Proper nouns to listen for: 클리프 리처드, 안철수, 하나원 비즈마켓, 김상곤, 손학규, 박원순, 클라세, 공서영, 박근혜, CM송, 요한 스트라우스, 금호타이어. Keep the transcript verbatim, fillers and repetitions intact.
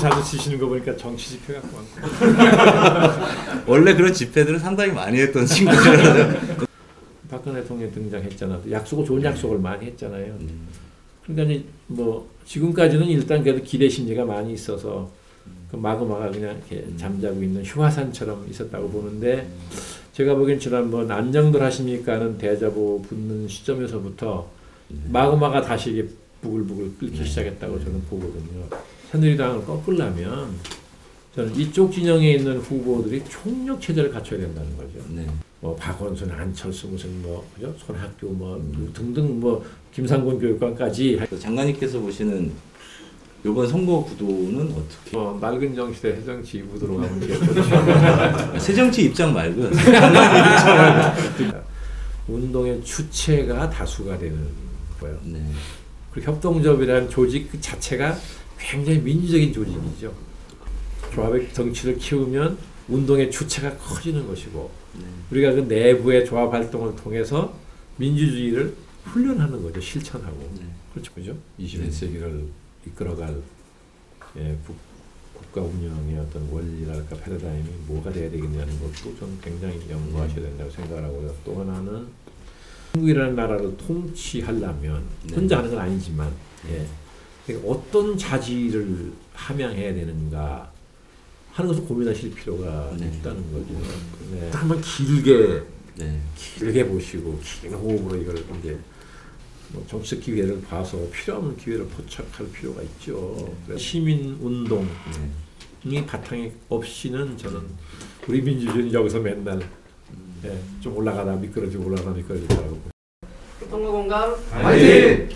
춤 자주 추시는 거 보니까 정치 집회 같고. 원래 그런 집회들은 상당히 많이 했던 친구들이라서. 박근혜 대통령 등장했잖아. 약속을 좋은 약속을 많이 했잖아요. 음. 그러니까 뭐 지금까지는 일단 그래도 기대 심리가 많이 있어서 그 마구마구 그냥 이렇게 잠자고 있는 휴화산처럼 있었다고 보는데, 제가 보기엔 지난번 안녕들 하십니까는 대자보 붙는 시점에서부터 마구마구 다시 이게 부글부글 끓기 시작했다고 저는 보거든요. 새누리당을 꺾으려면 저는 이쪽 진영에 있는 후보들이 총력 체제를 갖춰야 된다는 거죠. 네. 뭐 박원순, 안철수, 무슨 뭐 그죠? 손학규 뭐 음. 등등 뭐 김상곤 교육감까지. 장관님께서 보시는 이번 선거 구도는 어떻게? 어, 맑은 정치대 해정치 이부도로 가는 게 좋죠. 새정치 입장 말고요. 운동의 주체가 다수가 되는 거예요. 네. 그리고 협동조합이라는 조직 그 자체가 굉장히 민주적인 조직이죠. 조합의 정치를 키우면 운동의 주체가 커지는 것이고, 네. 우리가 그 내부의 조합 활동을 통해서 민주주의를 훈련하는 거죠. 실천하고. 네. 그렇죠. 그죠? 이십일 세기를 네. 이끌어갈 예, 국, 국가 운영의 어떤 원리랄까 패러다임이 뭐가 돼야 되겠냐는 것도 저는 굉장히 연구하셔야 된다고 생각을 하고요. 또 하나는 한국이라는 나라를 통치하려면 네. 혼자 하는 건 아니지만 예. 그러니까 어떤 자질을 함양해야 되는가 하는 것을 고민하실 필요가 네. 있다는 거죠. 네. 한번 길게 네. 길게 보시고 긴 호흡으로 이걸 이제 뭐 정치적 기회를 봐서 필요하면 기회를 포착할 필요가 있죠. 네. 시민운동이 네. 바탕이 없이는 저는 우리 민주주의는 여기서 맨날 음. 네, 좀 올라가다 미끄러지고 올라가다 미끄러지고. 선거공감 화이팅!